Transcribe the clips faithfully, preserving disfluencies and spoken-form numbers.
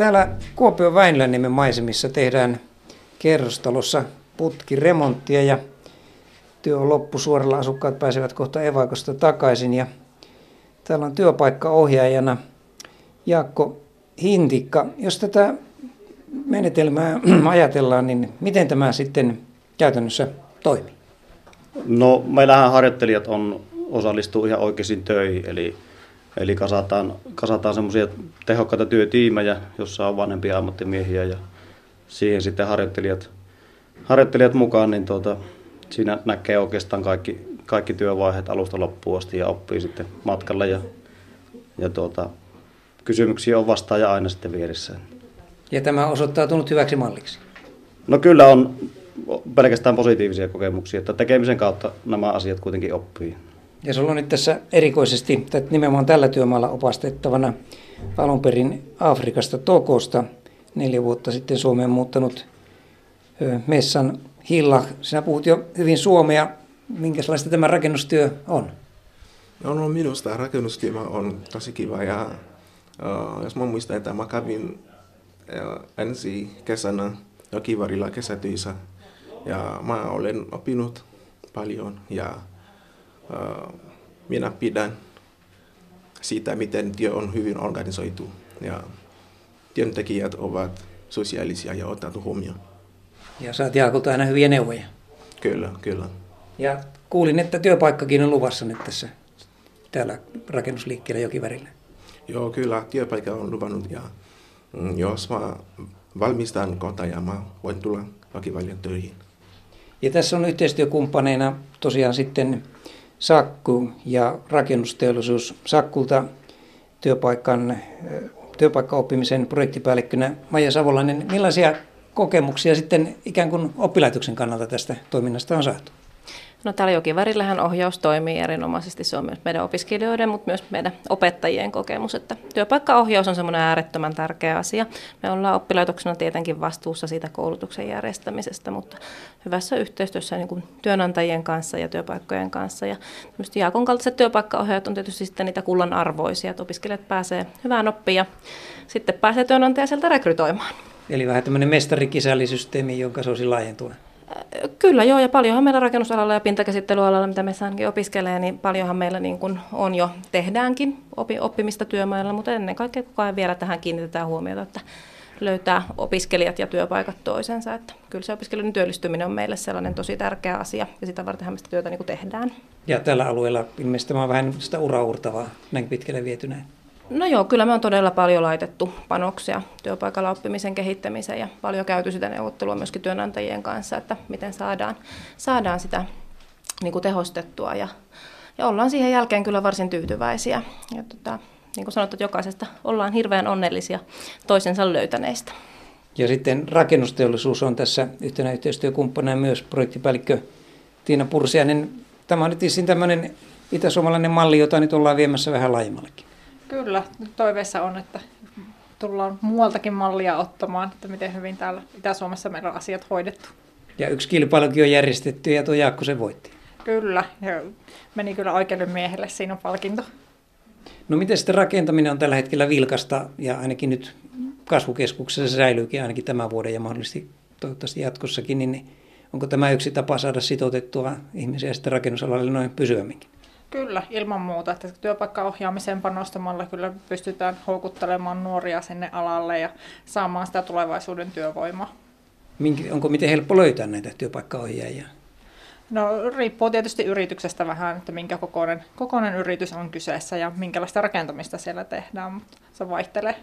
Täällä Kuopion Väinläniemen maisemissa tehdään kerrostalossa putkiremonttia ja työ on loppusuoralla. Asukkaat pääsevät kohta evakosta takaisin ja täällä on työpaikkaohjaajana Jaakko Hintikka. Jos tätä menetelmää ajatellaan, niin miten tämä sitten käytännössä toimii? No, meillähän harjoittelijat on, osallistuu ihan oikeisiin töihin, eli, eli kasataan, kasataan semmoisia tehokkaita työtiimejä, jossa on vanhempia ammattimiehiä ja siihen sitten harjoittelijat, harjoittelijat mukaan, niin tuota, siinä näkee oikeastaan kaikki, kaikki työvaiheet alusta loppuun asti ja oppii sitten matkalla ja, ja tuota, kysymyksiä on vastaaja aina sitten vieressä. Ja tämä on osoittautunut hyväksi malliksi? No kyllä on pelkästään positiivisia kokemuksia, että tekemisen kautta nämä asiat kuitenkin oppii. Ja sulla on nyt tässä erikoisesti, nimenomaan tällä työmaalla opastettavana alun perin Afrikasta Togosta neljä vuotta sitten Suomeen muuttanut messan Hilla. Sinä puhut jo hyvin suomea. Minkälaista tämä rakennustyö on? No, no minusta rakennustyö on tosi kiva ja uh, jos mä muistan, että mä kävin uh, ensi kesänä Jokivärillä kesätöissä ja mä olen oppinut paljon ja uh, minä pidän siitä, miten työ on hyvin organisoitu ja työntekijät ovat sosiaalisia ja otettu huomioon. Ja saat Jaakolta aina hyviä neuvoja. Kyllä, kyllä. Ja kuulin, että työpaikkakin on luvassa nyt tässä täällä rakennusliikkeellä Jokivärillä. Joo, kyllä. Työpaikka on luvannut ja mm, jos mä valmistan kohta ja mä voin tulla Jokivärille töihin. Ja tässä on yhteistyökumppaneina tosiaan sitten SAKKY ja Rakennusteollisuus. SAKKYlta työpaikan, työpaikkaoppimisen projektipäällikkönä Maija Savolainen. Millaisia kokemuksia sitten ikään kuin oppilaitoksen kannalta tästä toiminnasta on saatu? No, täällä Jokivärillähän ohjaus toimii erinomaisesti. Se on myös meidän opiskelijoiden, mutta myös meidän opettajien kokemus. Että työpaikkaohjaus on semmoinen äärettömän tärkeä asia. Me ollaan oppilaitoksena tietenkin vastuussa siitä koulutuksen järjestämisestä, mutta hyvässä yhteistyössä niin kuin työnantajien kanssa ja työpaikkojen kanssa. Ja tämmöiset Jaakon kaltaiset työpaikkaohjaajat on tietysti sitten niitä kullanarvoisia, että opiskelijat pääsee hyvään oppiin ja sitten pääsee työnantaja sieltä rekrytoimaan. Eli vähän tämmöinen mestarikisällisysteemi, jonka se olisi laajentunut. Kyllä joo, ja paljonhan meillä rakennusalalla ja pintakäsittelyalalla, mitä me saankin opiskelee, niin paljonhan meillä niin kuin on jo, tehdäänkin oppimista työmailla, mutta ennen kaikkea koko ajan vielä tähän kiinnitetään huomiota, että löytää opiskelijat ja työpaikat toisensa. Että kyllä se opiskelijoiden työllistyminen on meille sellainen tosi tärkeä asia, ja sitä vartenhan me sitä työtä niin kuin tehdään. Ja tällä alueella ilmeisesti on vähän sitä uraurtavaa näin pitkälle vietyneen. No joo, kyllä me on todella paljon laitettu panoksia työpaikalla oppimisen kehittämiseen ja paljon käyty sitä neuvottelua myöskin työnantajien kanssa, että miten saadaan, saadaan sitä niin kuin tehostettua ja, ja ollaan siihen jälkeen kyllä varsin tyytyväisiä. Ja tota, niin kuin sanottu, että jokaisesta ollaan hirveän onnellisia toisensa löytäneistä. Ja sitten rakennusteollisuus on tässä yhtenä yhteistyökumppanina myös projektipäällikkö Tiina Pursiainen. Tämä on nyt siis tämmöinen itäsuomalainen malli, jota nyt ollaan viemässä vähän laajemmallekin. Kyllä, toiveessa on, että tullaan muualtakin mallia ottamaan, että miten hyvin täällä Itä-Suomessa meillä on asiat hoidettu. Ja yksi kilpailukin on järjestetty ja tuo Jaakko sen voitti. Kyllä, meni kyllä oikealle miehelle, siinä on palkinto. No miten sitten rakentaminen on tällä hetkellä vilkasta ja ainakin nyt kasvukeskuksessa se säilyykin ainakin tämän vuoden ja mahdollisesti toivottavasti jatkossakin, niin onko tämä yksi tapa saada sitoutettua ihmisiä sitten rakennusalalle noin pysyvämminkin? Kyllä, ilman muuta. Että työpaikkaohjaamiseen panostamalla kyllä pystytään houkuttelemaan nuoria sinne alalle ja saamaan sitä tulevaisuuden työvoimaa. Onko miten helppo löytää näitä työpaikkaohjaajia? No, riippuu tietysti yrityksestä vähän, että minkä kokoinen, kokoinen yritys on kyseessä ja minkälaista rakentamista siellä tehdään, mutta se vaihtelee.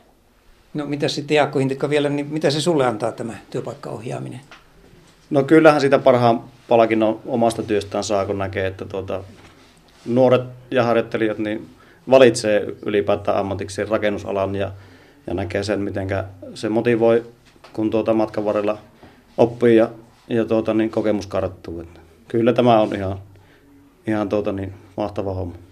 No mitä sitten Jaakko Hintikka vielä, niin mitä se sulle antaa tämä työpaikkaohjaaminen? No kyllähän sitä parhaan palkinnon omasta työstään saa, kun näkee, että tuota... nuoret ja harjoittelijat niin valitsee ylipäätään ammatiksi rakennusalan ja, ja näkee sen, miten se motivoi, kun tuota matkan varrella oppii ja, ja tuota, niin kokemus karttuu. Että kyllä tämä on ihan, ihan tuota, niin mahtava homma.